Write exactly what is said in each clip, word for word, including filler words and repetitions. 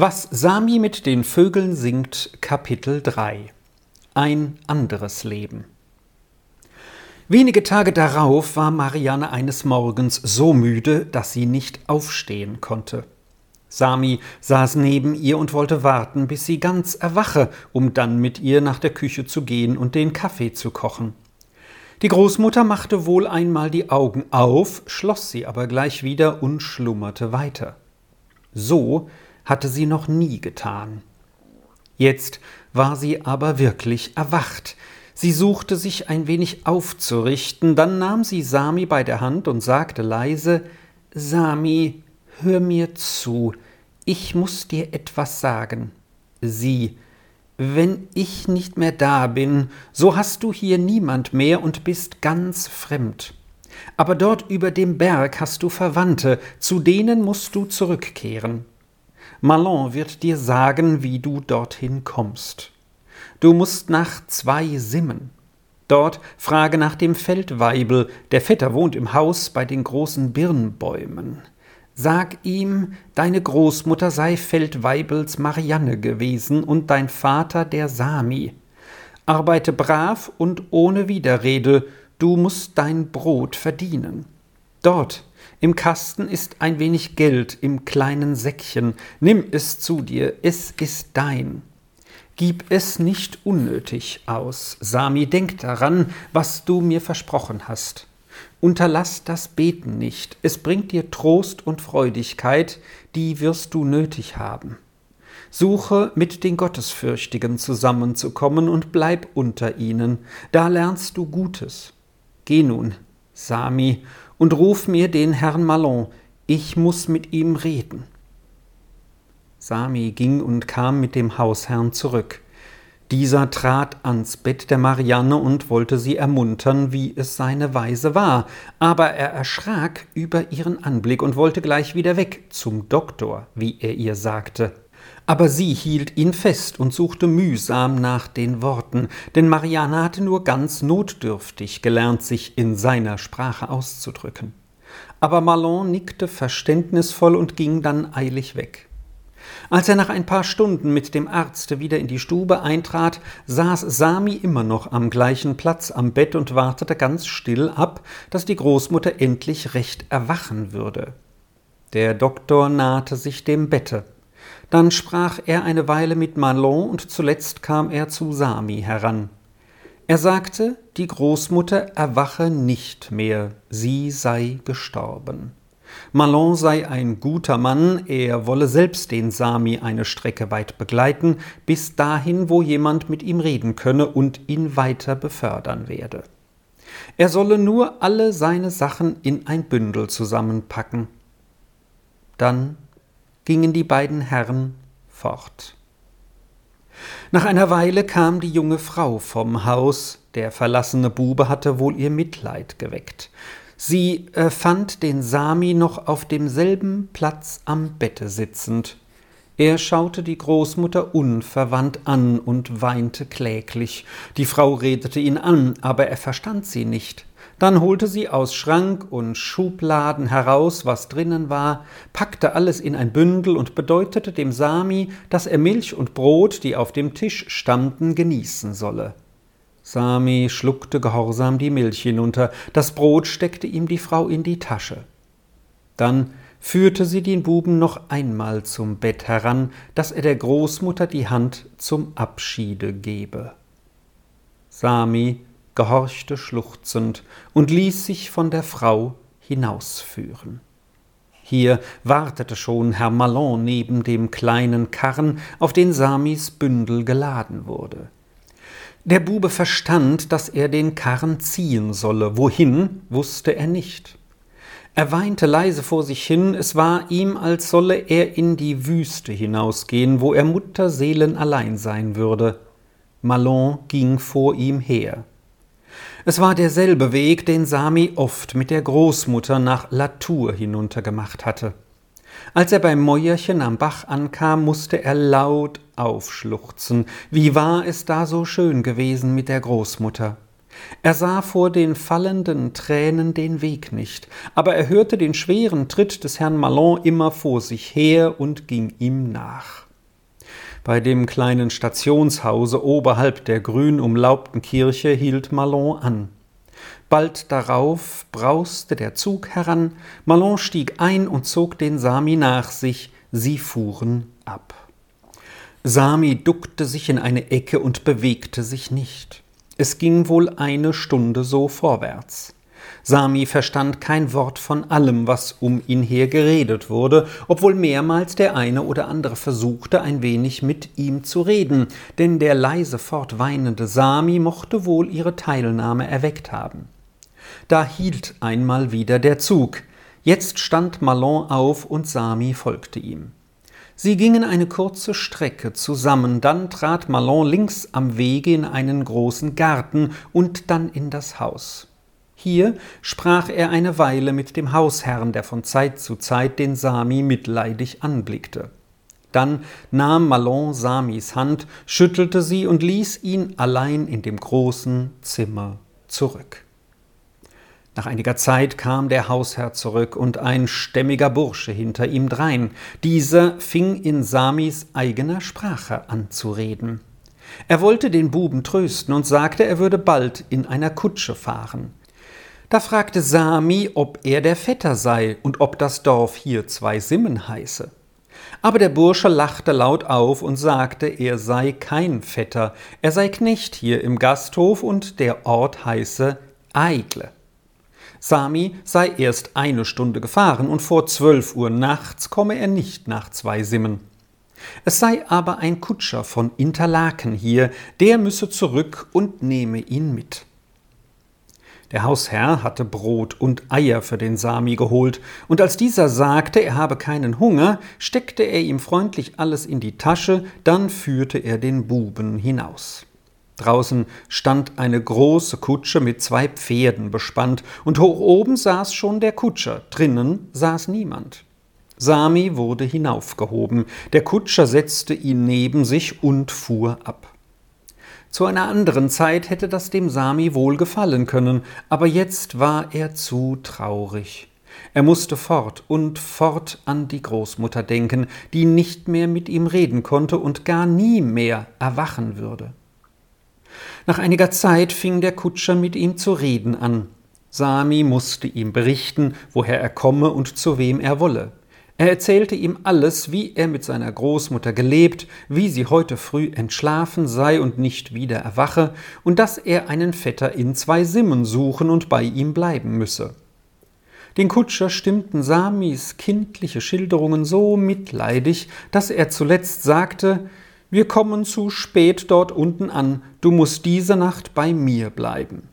Was Sami mit den Vögeln singt, Kapitel drei. Ein anderes Leben. Wenige Tage darauf war Marianne eines Morgens so müde, dass sie nicht aufstehen konnte. Sami saß neben ihr und wollte warten, bis sie ganz erwache, um dann mit ihr nach der Küche zu gehen und den Kaffee zu kochen. Die Großmutter machte wohl einmal die Augen auf, schloss sie aber gleich wieder und schlummerte weiter. So hatte sie noch nie getan. Jetzt war sie aber wirklich erwacht. Sie suchte sich ein wenig aufzurichten, dann nahm sie Sami bei der Hand und sagte leise, »Sami, hör mir zu, ich muss dir etwas sagen.« Sie, »Wenn ich nicht mehr da bin, so hast du hier niemand mehr und bist ganz fremd. Aber dort über dem Berg hast du Verwandte, zu denen musst du zurückkehren. Malan wird dir sagen, wie du dorthin kommst. Du musst nach Zweisimmen. Dort frage nach dem Feldweibel, der Vetter wohnt im Haus bei den großen Birnbäumen. Sag ihm, deine Großmutter sei Feldweibels Marianne gewesen und dein Vater der Sami. Arbeite brav und ohne Widerrede, du musst dein Brot verdienen. Dort im Kasten ist ein wenig Geld im kleinen Säckchen. Nimm es zu dir, es ist dein. Gib es nicht unnötig aus. Sami, denk daran, was du mir versprochen hast. Unterlass das Beten nicht. Es bringt dir Trost und Freudigkeit, die wirst du nötig haben. Suche, mit den Gottesfürchtigen zusammenzukommen und bleib unter ihnen. Da lernst du Gutes. Geh nun, Sami, und ruf mir den Herrn Malan, ich muß mit ihm reden.« Sami ging und kam mit dem Hausherrn zurück. Dieser trat ans Bett der Marianne und wollte sie ermuntern, wie es seine Weise war, aber er erschrak über ihren Anblick und wollte gleich wieder weg, zum Doktor, wie er ihr sagte. Aber sie hielt ihn fest und suchte mühsam nach den Worten, denn Marianne hatte nur ganz notdürftig gelernt, sich in seiner Sprache auszudrücken. Aber Malan nickte verständnisvoll und ging dann eilig weg. Als er nach ein paar Stunden mit dem Arzte wieder in die Stube eintrat, saß Sami immer noch am gleichen Platz am Bett und wartete ganz still ab, dass die Großmutter endlich recht erwachen würde. Der Doktor nahte sich dem Bette. Dann sprach er eine Weile mit Malan und zuletzt kam er zu Sami heran. Er sagte, die Großmutter erwache nicht mehr, sie sei gestorben. Malan sei ein guter Mann, er wolle selbst den Sami eine Strecke weit begleiten, bis dahin, wo jemand mit ihm reden könne und ihn weiter befördern werde. Er solle nur alle seine Sachen in ein Bündel zusammenpacken. Dann gingen die beiden Herren fort. Nach einer Weile kam die junge Frau vom Haus, der verlassene Bube hatte wohl ihr Mitleid geweckt. Sie äh, fand den Sami noch auf demselben Platz am Bette sitzend. Er schaute die Großmutter unverwandt an und weinte kläglich. Die Frau redete ihn an, aber er verstand sie nicht. Dann holte sie aus Schrank und Schubladen heraus, was drinnen war, packte alles in ein Bündel und bedeutete dem Sami, dass er Milch und Brot, die auf dem Tisch standen, genießen solle. Sami schluckte gehorsam die Milch hinunter, das Brot steckte ihm die Frau in die Tasche. Dann führte sie den Buben noch einmal zum Bett heran, dass er der Großmutter die Hand zum Abschiede gebe. Sami gehorchte schluchzend und ließ sich von der Frau hinausführen. Hier wartete schon Herr Malan neben dem kleinen Karren, auf den Samis Bündel geladen wurde. Der Bube verstand, dass er den Karren ziehen solle, wohin wusste er nicht. Er weinte leise vor sich hin, es war ihm, als solle er in die Wüste hinausgehen, wo er mutterseelenallein sein würde. Malan ging vor ihm her. Es war derselbe Weg, den Sami oft mit der Großmutter nach Latour hinuntergemacht hatte. Als er beim Mäuerchen am Bach ankam, musste er laut aufschluchzen. Wie war es da so schön gewesen mit der Großmutter? Er sah vor den fallenden Tränen den Weg nicht, aber er hörte den schweren Tritt des Herrn Malan immer vor sich her und ging ihm nach. Bei dem kleinen Stationshause oberhalb der grün umlaubten Kirche hielt Malan an. Bald darauf brauste der Zug heran, Malan stieg ein und zog den Sami nach sich, sie fuhren ab. Sami duckte sich in eine Ecke und bewegte sich nicht. Es ging wohl eine Stunde so vorwärts. Sami verstand kein Wort von allem, was um ihn her geredet wurde, obwohl mehrmals der eine oder andere versuchte, ein wenig mit ihm zu reden, denn der leise fortweinende Sami mochte wohl ihre Teilnahme erweckt haben. Da hielt einmal wieder der Zug. Jetzt stand Malan auf und Sami folgte ihm. Sie gingen eine kurze Strecke zusammen, dann trat Malan links am Wege in einen großen Garten und dann in das Haus. Hier sprach er eine Weile mit dem Hausherrn, der von Zeit zu Zeit den Sami mitleidig anblickte. Dann nahm Malan Samis Hand, schüttelte sie und ließ ihn allein in dem großen Zimmer zurück. Nach einiger Zeit kam der Hausherr zurück und ein stämmiger Bursche hinter ihm drein. Dieser fing in Samis eigener Sprache an zu reden. Er wollte den Buben trösten und sagte, er würde bald in einer Kutsche fahren. Da fragte Sami, ob er der Vetter sei und ob das Dorf hier Zweisimmen heiße. Aber der Bursche lachte laut auf und sagte, er sei kein Vetter, er sei Knecht hier im Gasthof und der Ort heiße Aigle. Sami sei erst eine Stunde gefahren und vor zwölf Uhr nachts komme er nicht nach Zweisimmen. Es sei aber ein Kutscher von Interlaken hier, der müsse zurück und nehme ihn mit. Der Hausherr hatte Brot und Eier für den Sami geholt, und als dieser sagte, er habe keinen Hunger, steckte er ihm freundlich alles in die Tasche, dann führte er den Buben hinaus. Draußen stand eine große Kutsche mit zwei Pferden bespannt, und hoch oben saß schon der Kutscher, drinnen saß niemand. Sami wurde hinaufgehoben, der Kutscher setzte ihn neben sich und fuhr ab. Zu einer anderen Zeit hätte das dem Sami wohl gefallen können, aber jetzt war er zu traurig. Er musste fort und fort an die Großmutter denken, die nicht mehr mit ihm reden konnte und gar nie mehr erwachen würde. Nach einiger Zeit fing der Kutscher mit ihm zu reden an. Sami musste ihm berichten, woher er komme und zu wem er wolle. Er erzählte ihm alles, wie er mit seiner Großmutter gelebt, wie sie heute früh entschlafen sei und nicht wieder erwache, und dass er einen Vetter in Zweisimmen suchen und bei ihm bleiben müsse. Den Kutscher stimmten Samis kindliche Schilderungen so mitleidig, dass er zuletzt sagte, »Wir kommen zu spät dort unten an, du musst diese Nacht bei mir bleiben.«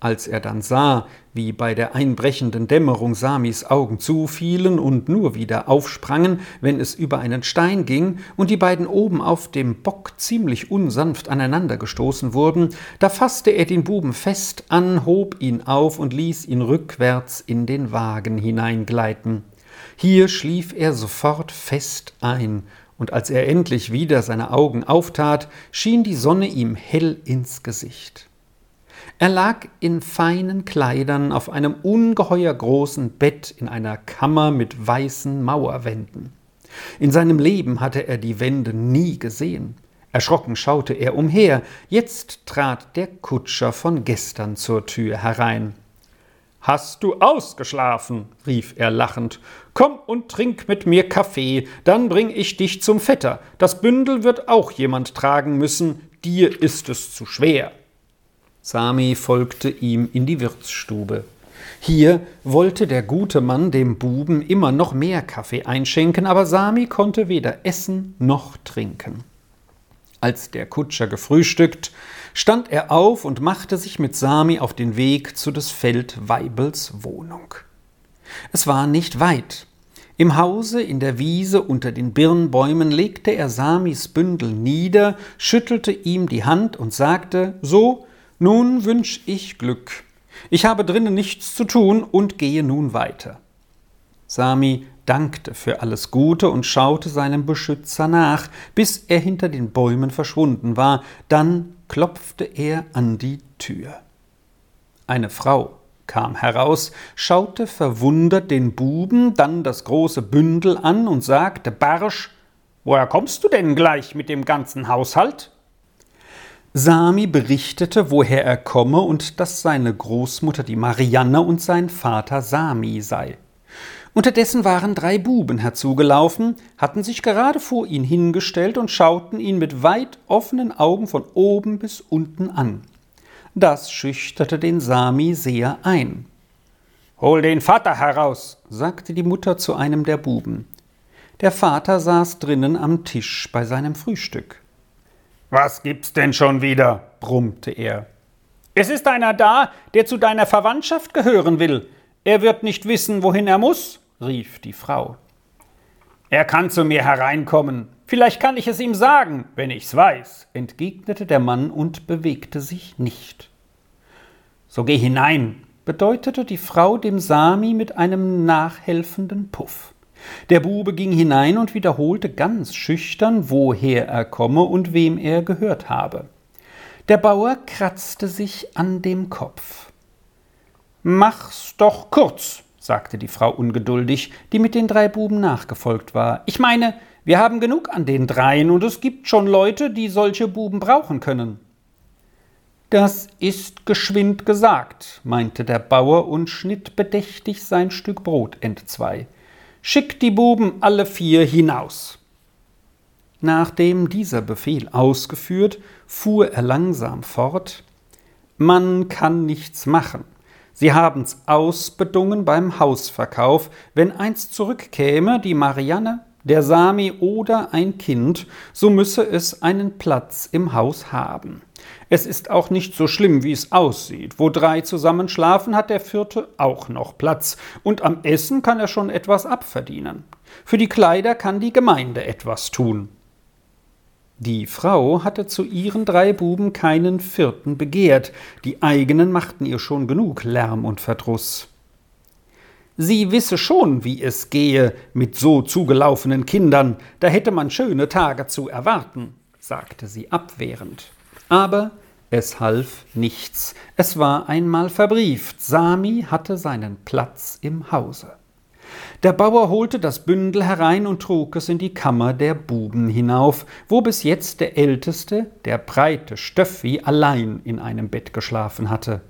Als er dann sah, wie bei der einbrechenden Dämmerung Samis Augen zufielen und nur wieder aufsprangen, wenn es über einen Stein ging und die beiden oben auf dem Bock ziemlich unsanft aneinandergestoßen wurden, da fasste er den Buben fest an, hob ihn auf und ließ ihn rückwärts in den Wagen hineingleiten. Hier schlief er sofort fest ein, und als er endlich wieder seine Augen auftat, schien die Sonne ihm hell ins Gesicht. Er lag in feinen Kleidern auf einem ungeheuer großen Bett in einer Kammer mit weißen Mauerwänden. In seinem Leben hatte er die Wände nie gesehen. Erschrocken schaute er umher. Jetzt trat der Kutscher von gestern zur Tür herein. »Hast du ausgeschlafen?« rief er lachend. »Komm und trink mit mir Kaffee, dann bring ich dich zum Vetter. Das Bündel wird auch jemand tragen müssen, dir ist es zu schwer.« Sami folgte ihm in die Wirtsstube. Hier wollte der gute Mann dem Buben immer noch mehr Kaffee einschenken, aber Sami konnte weder essen noch trinken. Als der Kutscher gefrühstückt, stand er auf und machte sich mit Sami auf den Weg zu des Feldweibels Wohnung. Es war nicht weit. Im Hause, in der Wiese, unter den Birnbäumen legte er Samis Bündel nieder, schüttelte ihm die Hand und sagte, so, nun wünsch ich Glück. Ich habe drinnen nichts zu tun und gehe nun weiter. Sami dankte für alles Gute und schaute seinem Beschützer nach, bis er hinter den Bäumen verschwunden war. Dann klopfte er an die Tür. Eine Frau kam heraus, schaute verwundert den Buben, dann das große Bündel an und sagte barsch, Woher kommst du denn gleich mit dem ganzen Haushalt?« Sami berichtete, woher er komme und dass seine Großmutter die Marianne und sein Vater Sami sei. Unterdessen waren drei Buben herzugelaufen, hatten sich gerade vor ihn hingestellt und schauten ihn mit weit offenen Augen von oben bis unten an. Das schüchterte den Sami sehr ein. »Hol den Vater heraus«, sagte die Mutter zu einem der Buben. Der Vater saß drinnen am Tisch bei seinem Frühstück. »Was gibt's denn schon wieder?« brummte er. »Es ist einer da, der zu deiner Verwandtschaft gehören will. Er wird nicht wissen, wohin er muss«, rief die Frau. »Er kann zu mir hereinkommen. Vielleicht kann ich es ihm sagen, wenn ich's weiß«, entgegnete der Mann und bewegte sich nicht. »So geh hinein«, bedeutete die Frau dem Sami mit einem nachhelfenden Puff. Der Bube ging hinein und wiederholte ganz schüchtern, woher er komme und wem er gehört habe. Der Bauer kratzte sich an dem Kopf. »Mach's doch kurz«, sagte die Frau ungeduldig, die mit den drei Buben nachgefolgt war. »Ich meine, wir haben genug an den dreien und es gibt schon Leute, die solche Buben brauchen können.« »Das ist geschwind gesagt«, meinte der Bauer und schnitt bedächtig sein Stück Brot entzwei. »Schickt die Buben alle vier hinaus.« Nachdem dieser Befehl ausgeführt, fuhr er langsam fort. »Man kann nichts machen. Sie haben's ausbedungen beim Hausverkauf. Wenn eins zurückkäme, die Marianne, der Sami oder ein Kind, so müsse es einen Platz im Haus haben. Es ist auch nicht so schlimm, wie es aussieht. Wo drei zusammen schlafen, hat der vierte auch noch Platz. Und am Essen kann er schon etwas abverdienen. Für die Kleider kann die Gemeinde etwas tun.« Die Frau hatte zu ihren drei Buben keinen vierten begehrt. Die eigenen machten ihr schon genug Lärm und Verdruss. Sie wisse schon, wie es gehe mit so zugelaufenen Kindern. Da hätte man schöne Tage zu erwarten, sagte sie abwehrend. Aber es half nichts. Es war einmal verbrieft. Sami hatte seinen Platz im Hause. Der Bauer holte das Bündel herein und trug es in die Kammer der Buben hinauf, wo bis jetzt der Älteste, der breite Stöffi, allein in einem Bett geschlafen hatte.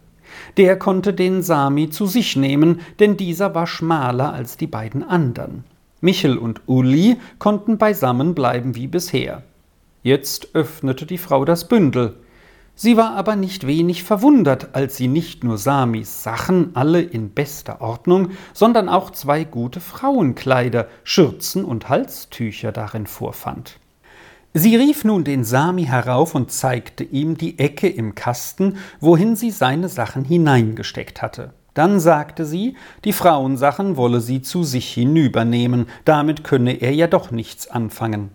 Der konnte den Sami zu sich nehmen, denn dieser war schmaler als die beiden anderen. Michel und Uli konnten beisammen bleiben wie bisher. Jetzt öffnete die Frau das Bündel. Sie war aber nicht wenig verwundert, als sie nicht nur Samis Sachen, alle in bester Ordnung, sondern auch zwei gute Frauenkleider, Schürzen und Halstücher darin vorfand. Sie rief nun den Sami herauf und zeigte ihm die Ecke im Kasten, wohin sie seine Sachen hineingesteckt hatte. Dann sagte sie, die Frauensachen wolle sie zu sich hinübernehmen, damit könne er ja doch nichts anfangen.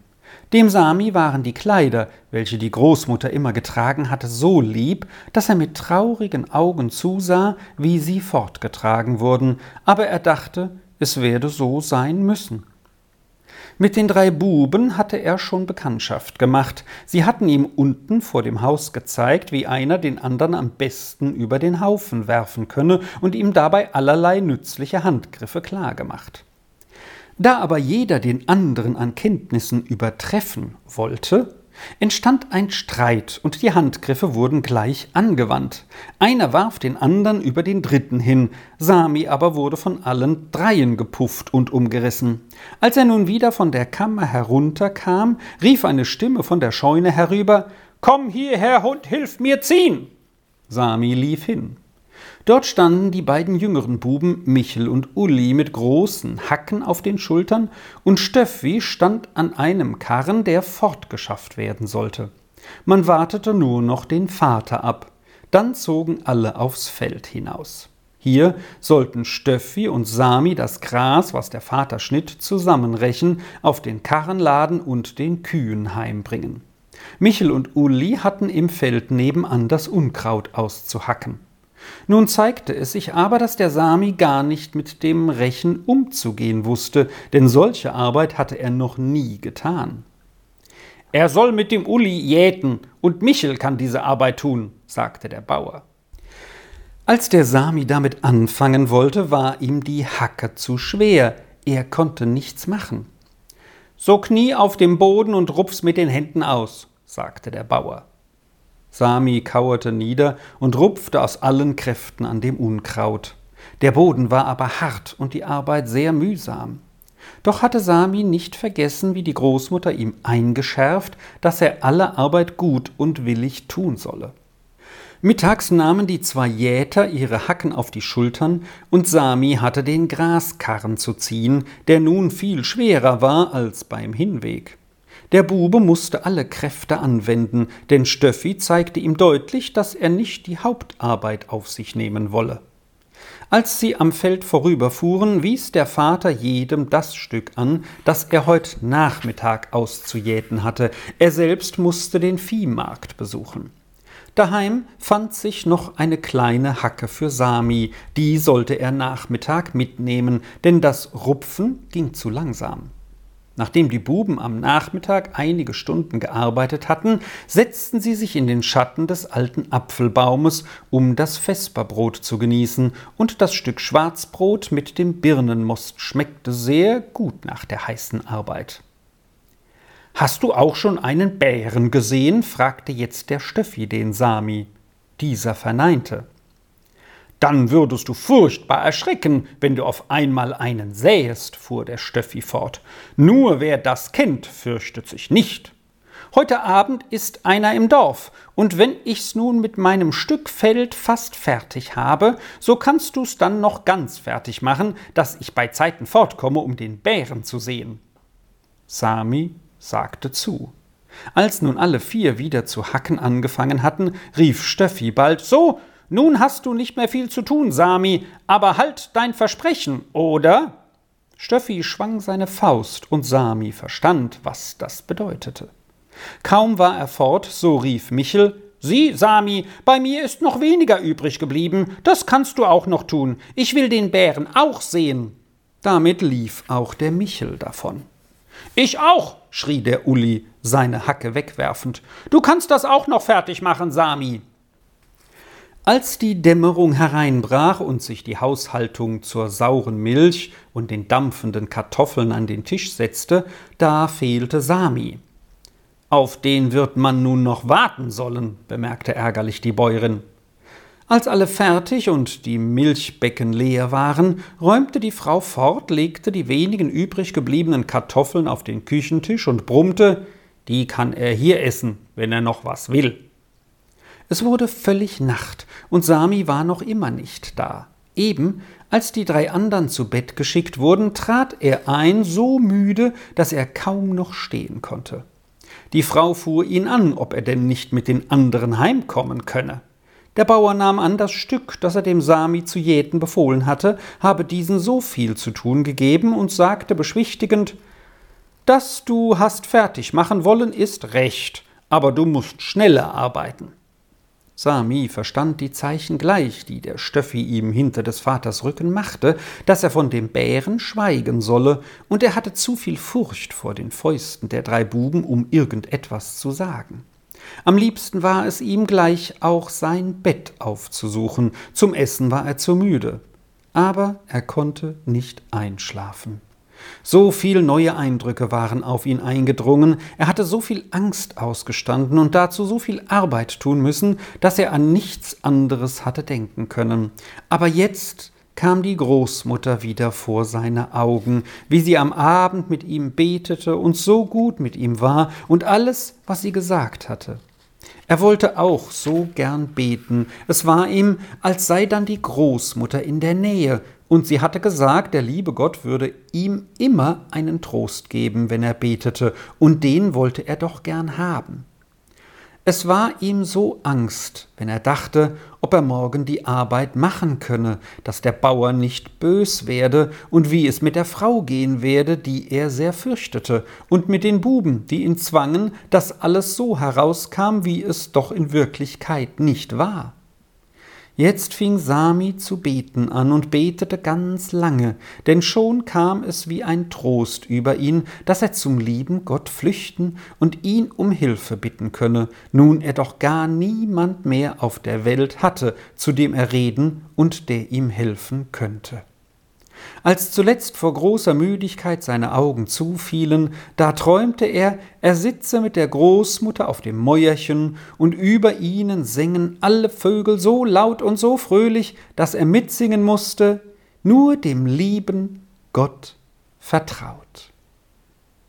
Dem Sami waren die Kleider, welche die Großmutter immer getragen hatte, so lieb, dass er mit traurigen Augen zusah, wie sie fortgetragen wurden, aber er dachte, es werde so sein müssen. Mit den drei Buben hatte er schon Bekanntschaft gemacht. Sie hatten ihm unten vor dem Haus gezeigt, wie einer den anderen am besten über den Haufen werfen könne und ihm dabei allerlei nützliche Handgriffe klargemacht. Da aber jeder den anderen an Kenntnissen übertreffen wollte, entstand ein Streit und die Handgriffe wurden gleich angewandt. Einer warf den anderen über den dritten hin, Sami aber wurde von allen dreien gepufft und umgerissen. Als er nun wieder von der Kammer herunterkam, rief eine Stimme von der Scheune herüber: »Komm hierher und hilf mir ziehen!« Sami lief hin. Dort standen die beiden jüngeren Buben Michel und Uli mit großen Hacken auf den Schultern und Stöffi stand an einem Karren, der fortgeschafft werden sollte. Man wartete nur noch den Vater ab. Dann zogen alle aufs Feld hinaus. Hier sollten Stöffi und Sami das Gras, was der Vater schnitt, zusammenrechen, auf den Karren laden und den Kühen heimbringen. Michel und Uli hatten im Feld nebenan das Unkraut auszuhacken. Nun zeigte es sich aber, dass der Sami gar nicht mit dem Rechen umzugehen wusste, denn solche Arbeit hatte er noch nie getan. »Er soll mit dem Uli jäten und Michel kann diese Arbeit tun«, sagte der Bauer. Als der Sami damit anfangen wollte, war ihm die Hacke zu schwer. Er konnte nichts machen. »So knie auf dem Boden und rupf's mit den Händen aus«, sagte der Bauer. Sami kauerte nieder und rupfte aus allen Kräften an dem Unkraut. Der Boden war aber hart und die Arbeit sehr mühsam. Doch hatte Sami nicht vergessen, wie die Großmutter ihm eingeschärft, dass er alle Arbeit gut und willig tun solle. Mittags nahmen die zwei Jäter ihre Hacken auf die Schultern und Sami hatte den Graskarren zu ziehen, der nun viel schwerer war als beim Hinweg. Der Bube musste alle Kräfte anwenden, denn Stöffi zeigte ihm deutlich, dass er nicht die Hauptarbeit auf sich nehmen wolle. Als sie am Feld vorüberfuhren, wies der Vater jedem das Stück an, das er heute Nachmittag auszujäten hatte. Er selbst musste den Viehmarkt besuchen. Daheim fand sich noch eine kleine Hacke für Sami, die sollte er Nachmittag mitnehmen, denn das Rupfen ging zu langsam. Nachdem die Buben am Nachmittag einige Stunden gearbeitet hatten, setzten sie sich in den Schatten des alten Apfelbaumes, um das Vesperbrot zu genießen, und das Stück Schwarzbrot mit dem Birnenmost schmeckte sehr gut nach der heißen Arbeit. »Hast du auch schon einen Bären gesehen?« fragte jetzt der Stöffi den Sami. Dieser verneinte. »Dann würdest du furchtbar erschrecken, wenn du auf einmal einen sähest«, fuhr der Stöffi fort. »Nur wer das kennt, fürchtet sich nicht. Heute Abend ist einer im Dorf, und wenn ich's nun mit meinem Stück Feld fast fertig habe, so kannst du's dann noch ganz fertig machen, dass ich bei Zeiten fortkomme, um den Bären zu sehen.« Sami sagte zu. Als nun alle vier wieder zu hacken angefangen hatten, rief Stöffi bald: »So, nun hast du nicht mehr viel zu tun, Sami, aber halt dein Versprechen, oder?« Stöffi schwang seine Faust und Sami verstand, was das bedeutete. Kaum war er fort, so rief Michel: »Sieh, Sami, bei mir ist noch weniger übrig geblieben, das kannst du auch noch tun, ich will den Bären auch sehen.« Damit lief auch der Michel davon. »Ich auch«, schrie der Uli, seine Hacke wegwerfend. »Du kannst das auch noch fertig machen, Sami.« Als die Dämmerung hereinbrach und sich die Haushaltung zur sauren Milch und den dampfenden Kartoffeln an den Tisch setzte, da fehlte Sami. »Auf den wird man nun noch warten sollen«, bemerkte ärgerlich die Bäuerin. Als alle fertig und die Milchbecken leer waren, räumte die Frau fort, legte die wenigen übrig gebliebenen Kartoffeln auf den Küchentisch und brummte: »Die kann er hier essen, wenn er noch was will.« Es wurde völlig Nacht und Sami war noch immer nicht da. Eben, als die drei anderen zu Bett geschickt wurden, trat er ein, so müde, dass er kaum noch stehen konnte. Die Frau fuhr ihn an, ob er denn nicht mit den anderen heimkommen könne. Der Bauer nahm an, das Stück, das er dem Sami zu jäten befohlen hatte, habe diesen so viel zu tun gegeben und sagte beschwichtigend: »Dass du hast fertig machen wollen, ist recht, aber du musst schneller arbeiten.« Sami verstand die Zeichen gleich, die der Stöffi ihm hinter des Vaters Rücken machte, dass er von dem Bären schweigen solle, und er hatte zu viel Furcht vor den Fäusten der drei Buben, um irgendetwas zu sagen. Am liebsten war es ihm gleich, auch sein Bett aufzusuchen. Zum Essen war er zu müde. Aber er konnte nicht einschlafen. So viel neue Eindrücke waren auf ihn eingedrungen, er hatte so viel Angst ausgestanden und dazu so viel Arbeit tun müssen, dass er an nichts anderes hatte denken können. Aber jetzt kam die Großmutter wieder vor seine Augen, wie sie am Abend mit ihm betete und so gut mit ihm war und alles, was sie gesagt hatte. Er wollte auch so gern beten. Es war ihm, als sei dann die Großmutter in der Nähe, und sie hatte gesagt, der liebe Gott würde ihm immer einen Trost geben, wenn er betete, und den wollte er doch gern haben. Es war ihm so Angst, wenn er dachte, ob er morgen die Arbeit machen könne, dass der Bauer nicht bös werde und wie es mit der Frau gehen werde, die er sehr fürchtete, und mit den Buben, die ihn zwangen, dass alles so herauskam, wie es doch in Wirklichkeit nicht war. Jetzt fing Sami zu beten an und betete ganz lange, denn schon kam es wie ein Trost über ihn, dass er zum lieben Gott flüchten und ihn um Hilfe bitten könne, nun er doch gar niemand mehr auf der Welt hatte, zu dem er reden und der ihm helfen könnte. Als zuletzt vor großer Müdigkeit seine Augen zufielen, da träumte er, er sitze mit der Großmutter auf dem Mäuerchen, und über ihnen singen alle Vögel so laut und so fröhlich, dass er mitsingen mußte, nur dem lieben Gott vertraut.